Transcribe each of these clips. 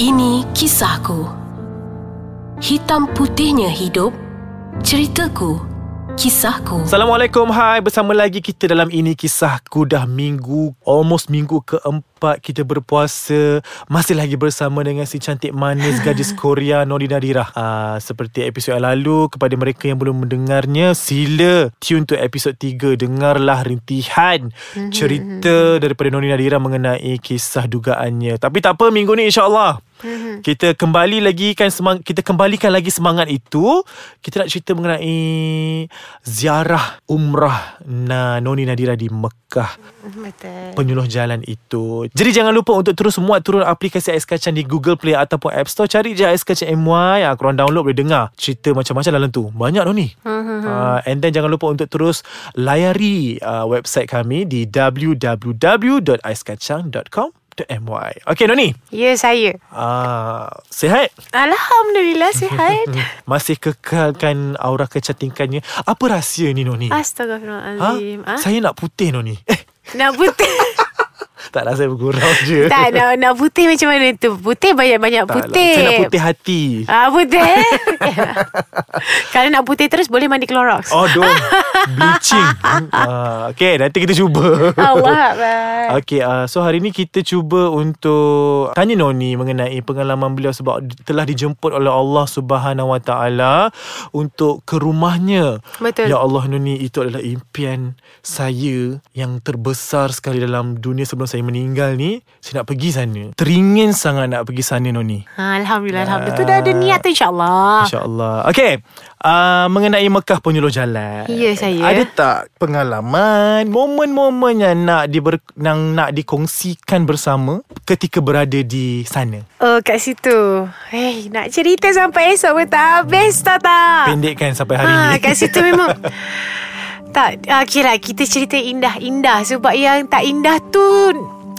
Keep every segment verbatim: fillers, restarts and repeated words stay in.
Ini kisahku. Hitam putihnya hidup, ceritaku, kisahku. Assalamualaikum, hai. Bersama lagi kita dalam Ini Kisahku. Dah minggu, almost minggu keempat kita berpuasa. Masih lagi bersama dengan si cantik manis gadis Korea, Nona Nadira. Aa, Seperti episod lalu, kepada mereka yang belum mendengarnya, sila tune to episod tiga. Dengarlah rintihan cerita daripada Nona Nadira mengenai kisah dugaannya. Tapi tak apa, minggu ni insyaAllah kita kembali lagi kan semang- kita kembalikan lagi semangat itu. Kita nak cerita mengenai ziarah umrah na Nona Nadira di Mekah. Betul. Penyuluh jalan itu. Jadi jangan lupa untuk terus muat turun aplikasi Ais Kacang di Google Play ataupun App Store. Cari je Ais Kacang M Y. Ha, korang download, boleh dengar cerita macam-macam dalam tu. Banyak tu ni. Uh, and then jangan lupa untuk terus layari uh, website kami di w w w dot ais kacang dot com. M Y. Okay, Noni. Ya, saya. Ah, sihat? Alhamdulillah, sihat. Masih kekalkan aura kecantikannya. Apa rahsia ni, Noni? Astagfirullahaladzim. Ha? Ha? Saya nak putih, Noni. Eh. Nak putih? Tak lah, saya bergurau je. Tak, nak, nak putih macam mana tu? Putih banyak-banyak tak putih. Saya nak putih hati. Ah, putih? Kalau nak putih terus, boleh mandi Clorox. Oh, don't. Bleaching. uh, Okay, nanti kita cuba. Allah. Okay, uh, so hari ni kita cuba untuk tanya Noni mengenai pengalaman beliau sebab telah dijemput oleh Allah Subhanahu Wa Taala untuk ke rumahnya. Betul. Ya Allah, Noni, itu adalah impian saya yang terbesar sekali dalam dunia sebelum saya meninggal ni. Saya nak pergi sana. Teringin sangat nak pergi sana, Noni. Ha, Alhamdulillah, Alhamdulillah. Itu dah ada niat tu, insyaAllah. InsyaAllah. Okay, uh, mengenai Mekah penyuluh jalan. Ya, saya. Ada tak pengalaman, momen-momen yang nak, diber, yang nak dikongsikan bersama ketika berada di sana? Oh, kat situ. Hei, nak cerita sampai esok pun tak habis, tak tak? Pendekkan sampai hari ha, ni. Kat situ memang... Tak, okay lah, kita cerita indah-indah. Sebab yang tak indah tu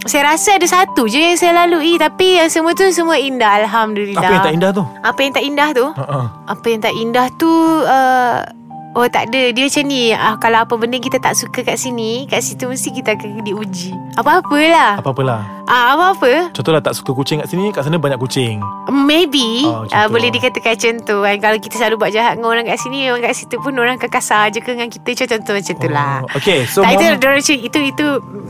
saya rasa ada satu je yang saya lalui. Tapi yang semua tu semua indah, Alhamdulillah. Apa yang tak indah tu? Apa yang tak indah tu? Uh-uh. Apa yang tak indah tu uh, oh tak ada. Dia macam ni, ah, kalau apa benda kita tak suka kat sini, kat situ mesti kita akan diuji. Apa-apalah. Apa-apalah ah, apa-apa. Contohlah tak suka kucing kat sini, kat sana banyak kucing. Maybe oh, uh, boleh dikatakan macam tu kan. Kalau kita selalu buat jahat dengan orang kat sini, orang kat situ pun orang akan kasar je dengan kita. Contoh macam tu lah. Oh, okay, so tak, mom... itu, itu itu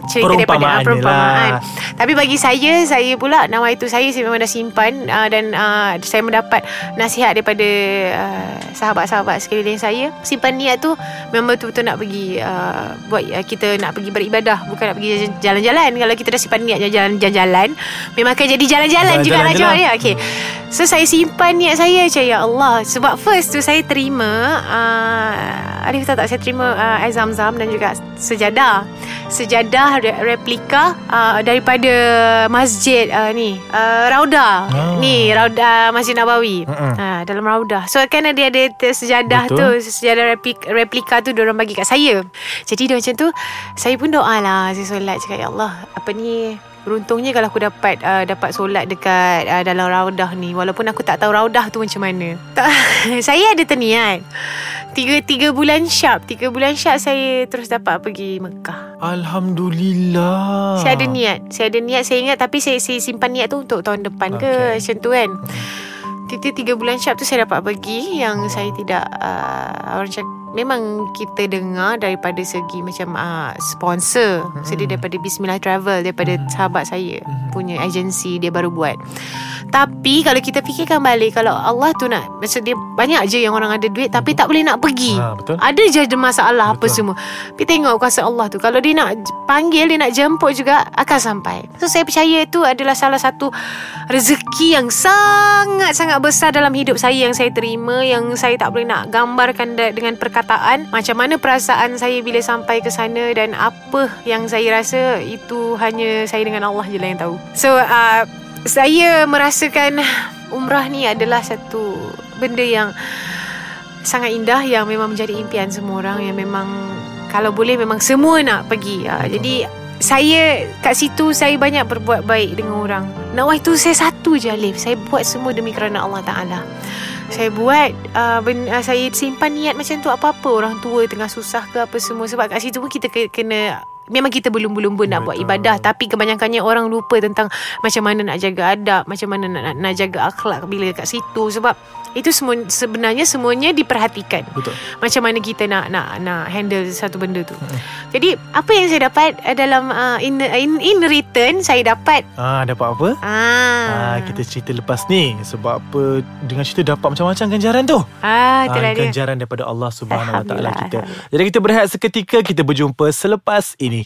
cerita daripada perumpamaan lah. Tapi bagi saya, saya pula nama itu saya, saya memang dah simpan. uh, Dan uh, saya mendapat nasihat daripada uh, sahabat-sahabat sekeliling saya. Simpan niat tu memang betul-betul nak pergi uh, buat uh, kita nak pergi beribadah, bukan nak pergi jalan-jalan. Kalau kita dah simpan niat jalan-jalan, memang akan jadi jalan-jalan juga lah jawabnya. Okay. So saya simpan niat saya macam, ya Allah. Sebab first tu saya terima uh, Arif tahu tak, saya terima uh, air zam-zam dan juga sejadah. Sejadah re- replika uh, daripada masjid uh, ni uh, Raudhah oh. Ni Raudhah Masjid Nabawi uh, dalam Raudhah. So kan dia ada sejadah. Betul. Tu sejadah replika, replika tu diorang bagi kat saya. Jadi dia macam tu, saya pun doa lah. Saya solat cakap, ya Allah, apa ni, beruntungnya kalau aku dapat uh, dapat solat dekat uh, dalam Raudhah ni. Walaupun aku tak tahu Raudhah tu macam mana. Tak, saya ada terniat Tiga, tiga bulan syap Tiga bulan syap saya terus dapat pergi Mekah. Alhamdulillah. Saya ada niat. Saya ada niat, saya ingat. Tapi saya, saya simpan niat tu untuk tahun depan okay. ke macam tu kan. Tiga bulan syap tu saya dapat pergi. Yang saya tidak uh, Orang cakap, memang kita dengar daripada segi macam uh, sponsor. So dia daripada Bismillah Travel, daripada sahabat saya punya agensi, dia baru buat. Tapi kalau kita fikirkan balik, kalau Allah tu nak, maksud dia banyak je yang orang ada duit tapi tak boleh nak pergi ha, ada je ada masalah. Betul. Apa semua. Tapi tengok kuasa Allah tu, kalau dia nak panggil, dia nak jemput juga akan sampai. So saya percaya itu adalah salah satu rezeki yang sangat-sangat besar dalam hidup saya, yang saya terima, yang saya tak boleh nak gambarkan dengan perkataan macam mana perasaan saya bila sampai ke sana. Dan apa yang saya rasa itu hanya saya dengan Allah je lah yang tahu. So uh, saya merasakan umrah ni adalah satu benda yang sangat indah, yang memang menjadi impian semua orang, yang memang kalau boleh memang semua nak pergi. uh, Jadi saya kat situ saya banyak berbuat baik dengan orang. Nakwah itu saya satu je, Alif. Saya buat semua demi kerana Allah Ta'ala. Saya buat uh, ben, uh, saya simpan niat macam tu. Apa-apa orang tua tengah susah ke apa semua. Sebab kat situ pun kita kena memang kita belum-belum pun nak buat ibadah, tapi kebanyakannya orang lupa tentang macam mana nak jaga adab, macam mana nak, nak, nak jaga akhlak bila kat situ. Sebab itu semua, sebenarnya semuanya diperhatikan. Betul. Macam mana kita nak nak nak handle satu benda tu. Hmm. Jadi apa yang saya dapat dalam uh, in, in in return saya dapat ah dapat apa? Ah. ah kita cerita lepas ni sebab apa, dengan cerita dapat macam-macam ganjaran tu. Ah, itulah ah, ganjaran dia daripada Allah Subhanahu Wa Taala kita. Jadi kita berehat seketika, kita berjumpa selepas ini.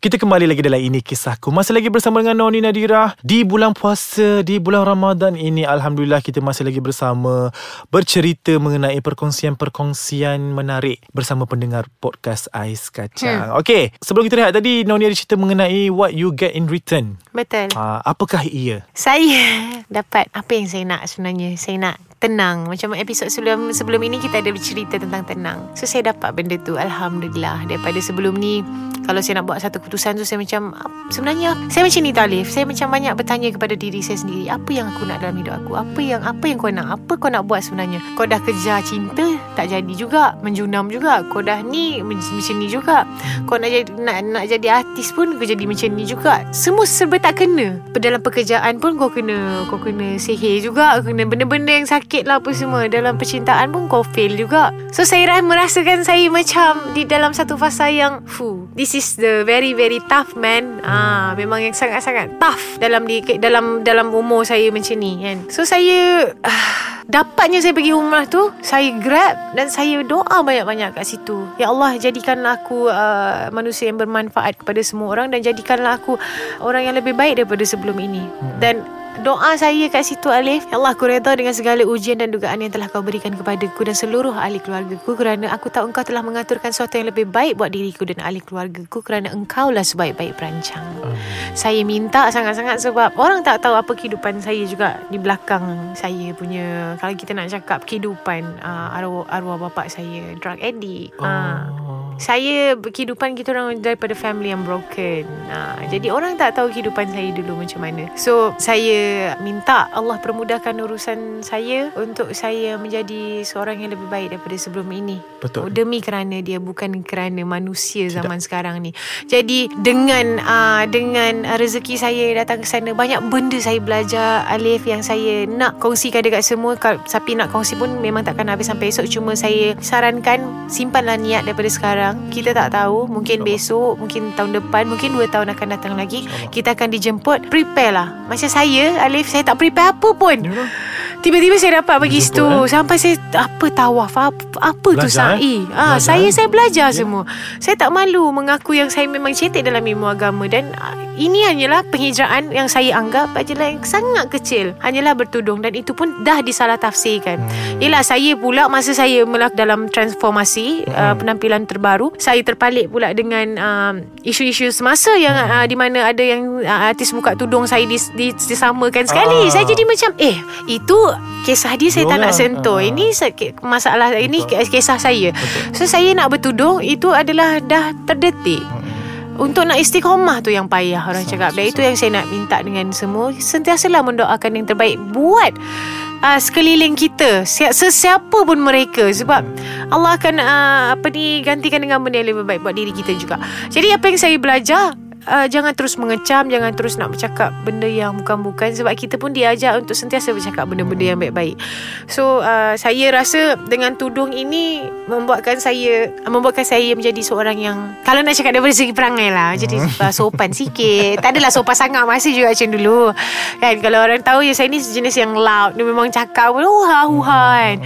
Kita kembali lagi dalam Ini Kisahku. Masih lagi bersama dengan Noni Nadira. Di bulan puasa, di bulan Ramadan ini, alhamdulillah kita masih lagi bersama bercerita mengenai perkongsian-perkongsian menarik bersama pendengar podcast Ais Kacang. Hmm. Okey, sebelum kita lihat tadi, Noni ada cerita mengenai what you get in return. Betul. Uh, apakah ia? Saya dapat apa yang saya nak sebenarnya. Saya nak tenang. Macam episod sebelum sebelum ini kita ada bercerita tentang tenang. So saya dapat benda tu, alhamdulillah. Daripada sebelum ni, kalau saya nak buat satu keputusan tu, saya macam, sebenarnya saya macam ni Talif, saya macam banyak bertanya kepada diri saya sendiri, apa yang aku nak dalam hidup aku, Apa yang apa yang kau nak, apa kau nak buat sebenarnya. Kau dah kejar cinta, tak jadi juga, menjunam juga. Kau dah ni macam ni juga. Kau nak jadi, nak, nak jadi artis pun kau jadi macam ni juga. Semua serba tak kena. Dalam pekerjaan pun kau kena, Kau kena sihir juga, kena benda-benda yang sakit lah apa semua. Dalam percintaan pun kau fail juga. So saya merasakan saya macam di dalam satu fasa yang fuh, this is the very very tough man. Ah, memang yang sangat-sangat tough dalam di, dalam dalam umur saya macam ni kan. So saya ah, dapatnya saya pergi umrah tu, saya grab dan saya doa banyak-banyak kat situ. Ya Allah, jadikanlah aku uh, manusia yang bermanfaat kepada semua orang, dan jadikanlah aku orang yang lebih baik daripada sebelum ini. Dan doa saya kat situ, Alif, Ya Allah, aku reda dengan segala ujian dan dugaan yang telah kau berikan kepadaku dan seluruh ahli keluargaku, kerana aku tahu engkau telah mengaturkan sesuatu yang lebih baik buat diriku dan ahli keluargaku, kerana engkaulah sebaik-baik perancang. Amin. Saya minta sangat-sangat sebab orang tak tahu apa kehidupan saya juga di belakang saya punya. Kalau kita nak cakap kehidupan uh, arwah, arwah bapak saya drug addict, oh. uh, saya kehidupan kita orang daripada family yang broken. Ha, jadi orang tak tahu kehidupan saya dulu macam mana. So saya minta Allah permudahkan urusan saya untuk saya menjadi seorang yang lebih baik daripada sebelum ini. Betul. Demi kerana dia, bukan kerana manusia zaman Tidak. sekarang ni. Jadi dengan uh, dengan rezeki saya datang ke sana, banyak benda saya belajar, Alif, yang saya nak kongsikan dekat semua. Tapi nak kongsi pun memang takkan habis sampai esok. Cuma saya sarankan, simpanlah niat daripada sekarang. Kita tak tahu, mungkin besok, mungkin tahun depan, mungkin dua tahun akan datang lagi, kita akan dijemput. Prepare lah. Macam saya, Alif, saya tak prepare apa pun. Tiba-tiba saya dapat pergi situ, eh? Sampai saya apa tawaf, apa, apa belajar, tu sa'i. Eh? Ha, saya saya belajar yeah. semua. Saya tak malu mengaku yang saya memang cetek dalam ilmu agama, dan ini hanyalah penghijraan yang saya anggap adalah yang sangat kecil. Hanyalah bertudung, dan itu pun dah disalah tafsirkan. Hmm. Yelah, saya pula masa saya melakukan dalam transformasi hmm. uh, penampilan terbaru, saya terpalit pula dengan uh, isu-isu semasa yang hmm. uh, di mana ada yang uh, artis buka tudung, saya dis, dis, disamakan sekali. Ah. Saya jadi macam eh itu kisah dia, saya tak nak sentuh. Ini masalah, ini kisah saya. So saya nak bertudung, itu adalah dah terdetik. Untuk nak istiqomah tu yang payah, orang cakap. Dan itu yang saya nak minta dengan semua, sentiasalah mendoakan yang terbaik buat Uh, sekeliling kita, sesiapa pun mereka, sebab Allah akan uh, apa ni, gantikan dengan benda yang lebih baik buat diri kita juga. Jadi apa yang saya belajar, uh, jangan terus mengecam, jangan terus nak bercakap benda yang bukan-bukan, sebab kita pun diajar untuk sentiasa bercakap benda-benda yang baik-baik. So uh, saya rasa dengan tudung ini membuatkan saya membuatkan saya menjadi seorang yang, kalau nak cakap daripada segi perangai lah, jadi uh, sopan sikit. Tak adalah sopan sangat, masih juga macam dulu kan. Kalau orang tahu ya, saya ni jenis yang loud, dia memang cakap huha-huha kan.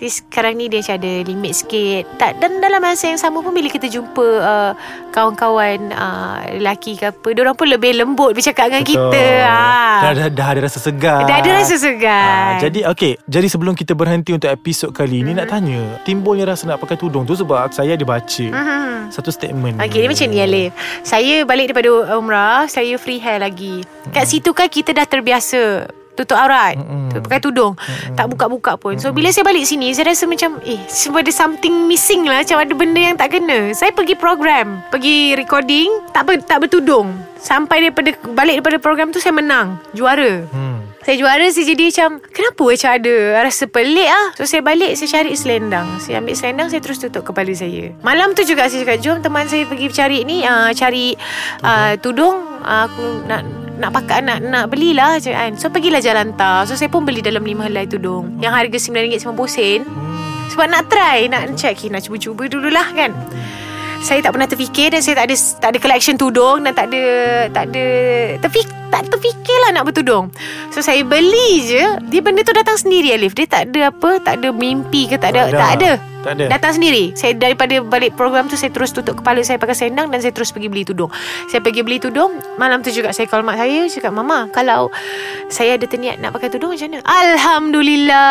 Jadi sekarang ni dia macam ada limit sikit. Tak, dan dalam masa yang sama pun bila kita jumpa uh, kawan-kawan uh, lelaki ke apa, diorang pun lebih lembut bercakap dengan Betul. kita. Ha. Dah, dah, dah ada rasa segan. Dah ada rasa segan. Ha, jadi okey, jadi sebelum kita berhenti untuk episod kali ni, mm-hmm. nak tanya, timbulnya rasa nak pakai tudung tu sebab saya ada baca mm-hmm. satu statement. Okey, dia macam ni Alif. Saya balik daripada umrah, saya free hair lagi. Kat situ kan kita dah terbiasa tutup aurat, mm-hmm. pakai tudung, mm-hmm. tak buka-buka pun. So bila saya balik sini, saya rasa macam eh, ada something missing lah, macam ada benda yang tak kena. Saya pergi program, pergi recording, tak ber, tak bertudung. Sampai daripada balik daripada program tu, saya menang, juara. Mm. saya juara, saya jadi macam kenapa macam ada rasa pelik lah. So saya balik, saya cari selendang, saya ambil selendang, saya terus tutup kepala saya. Malam tu juga saya cakap, jom teman saya pergi cari ni, uh, cari uh, tudung, uh, aku nak nak pakai, nak nak belilah kan. So pergilah Jalan Tar. So saya pun beli dalam lima helai tudung yang harga sembilan ringgit sembilan puluh sen, sebab nak try, nak check, nak cuba-cuba dululah kan. Saya tak pernah terfikir dan saya tak ada tak ada collection tudung dan tak ada tak ada terfik, tak terfikirlah nak bertudung. So saya beli je, dia benda tu datang sendiri Alif. Dia tak ada apa, tak ada mimpi ke, tak ada tak ada. Tak ada. Datang sendiri. Saya daripada balik program tu, saya terus tutup kepala saya pakai selendang dan saya terus pergi beli tudung. Saya pergi beli tudung. Malam tu juga saya call mak saya, cakap, "Mama, kalau saya ada terniat nak pakai tudung macam mana?" Alhamdulillah.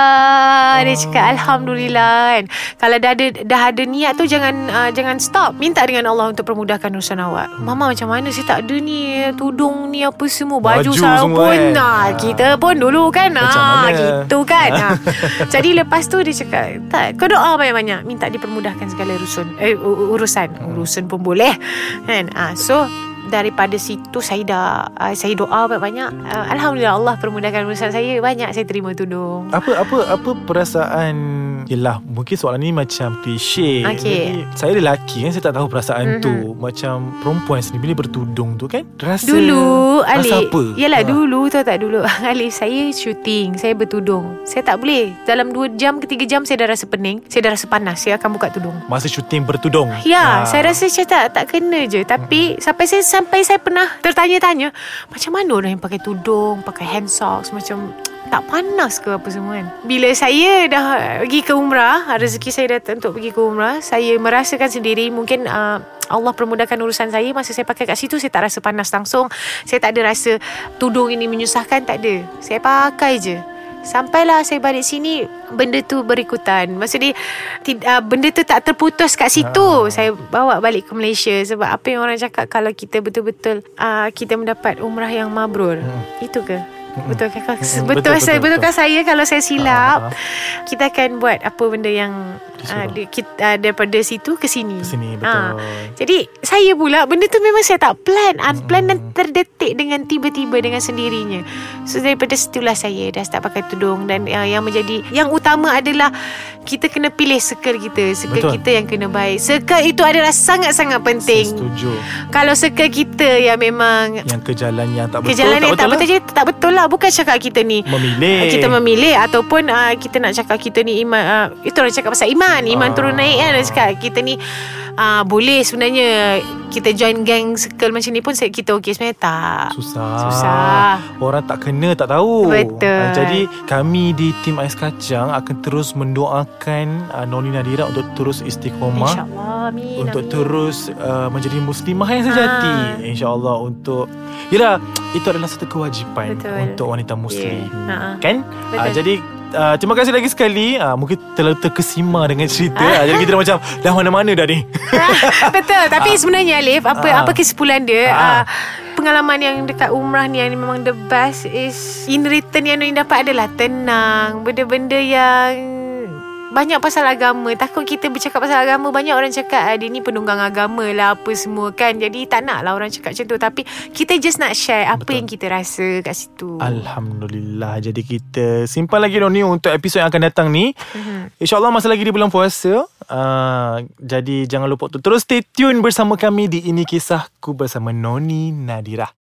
Dia cakap, "Alhamdulillah." Kan. Kalau dah ada dah ada niat tu, jangan uh, jangan stop. Minta dengan Allah untuk permudahkan urusan awak. "Mama, macam mana saya tak ada ni tudung ni apa semua, baju, baju sarung pun." Eh. Nah, kita pun dulu kan. Nah, gitu kan. Nah. Jadi lepas tu dia cakap, "Tak, kau doa banyak-banyak, minta dipermudahkan segala urusan eh, urusan urusan pun boleh kan." Ah, so daripada situ saya dah uh, saya doa banyak-banyak, uh, alhamdulillah Allah permudahkan urusan saya, banyak saya terima tudung. Apa apa apa perasaan, yelah mungkin soalan ni macam klise. Okay. Saya lelaki kan, saya tak tahu perasaan mm-hmm. tu. Macam perempuan sendiri bila bertudung tu kan, rasa dulu Alif, rasa apa? Yelah ha. dulu tahu tak dulu Alif, saya syuting, saya bertudung, saya tak boleh. Dalam dua jam ke tiga jam saya dah rasa pening, saya dah rasa panas, saya akan buka tudung. Masa syuting bertudung? Ya ha. Saya rasa saya tak, tak kena je. Tapi mm-hmm. sampai saya sampai saya pernah tertanya-tanya, macam mana orang yang pakai tudung, pakai hand socks, macam tak panas ke apa semua kan. Bila saya dah pergi ke umrah, rezeki saya dah untuk pergi ke umrah, saya merasakan sendiri mungkin uh, Allah permudahkan urusan saya. Masa saya pakai kat situ, saya tak rasa panas langsung, saya tak ada rasa tudung ini menyusahkan, tak ada. Saya pakai je. Sampailah saya balik sini, benda tu berikutan. Maksudnya uh, benda tu tak terputus kat situ. uh. Saya bawa balik ke Malaysia. Sebab apa yang orang cakap, kalau kita betul-betul uh, kita mendapat umrah yang mabrur, hmm. itu ke? Betul, kakak, betul, betul, saya, betul, betulkan betul. Saya kalau saya silap, ha, ha. kita akan buat apa benda yang uh, kita, uh, daripada situ ke sini. Ha. Jadi saya pula, benda tu memang saya tak plan, unplan hmm. dan terdetik dengan tiba-tiba dengan sendirinya. So daripada situlah saya dah start pakai tudung. Dan uh, yang menjadi yang utama adalah kita kena pilih circle kita, circle betul. Kita yang kena baik. Circle itu adalah sangat-sangat penting. Setuju. Kalau circle kita yang memang yang ke jalan yang tak betul, kejalan tak yang betul tak betul, lah. je, tak betul lah. Bukan cakap kita ni memilih, kita memilih, ataupun uh, kita nak cakap kita ni iman, uh, itu orang cakap pasal iman, iman uh. turun naik kan. Orang cakap kita ni uh, boleh sebenarnya kita join gang circle macam ni pun kita okey. Sebenarnya tak, susah, susah. Orang tak kena tak tahu. Betul. Jadi kami di tim Ais Kacang akan terus mendoakan uh, Nona Nadira untuk terus istiqomah, InsyaAllah, amin, untuk amin. terus uh, menjadi muslimah yang sejati, ha. InsyaAllah. Untuk yelah, itu adalah satu kewajipan. Betul. Untuk wanita muslim, yeah. Kan? Uh, jadi Uh, terima kasih lagi sekali. uh, Mungkin terlalu terkesima dengan cerita. uh, Jadi kita dah macam dah mana-mana dah ni. Betul. Tapi uh, sebenarnya Alif, Apa uh, apa kesimpulan dia, uh, uh, pengalaman yang dekat umrah ni yang memang the best is, in return yang Nona dapat adalah tenang. Benda-benda yang banyak pasal agama. Takut kita bercakap pasal agama, banyak orang cakap dia ni penunggang agama lah apa semua kan. Jadi tak nak lah orang cakap macam tu. Tapi kita just nak share apa Betul. Yang kita rasa kat situ. Alhamdulillah. Jadi kita simpan lagi Noni untuk episod yang akan datang ni. uh-huh. InsyaAllah masa lagi di bulan puasa. uh, Jadi jangan lupa untuk terus stay tune bersama kami di Ini Kisahku bersama Nona Nadira.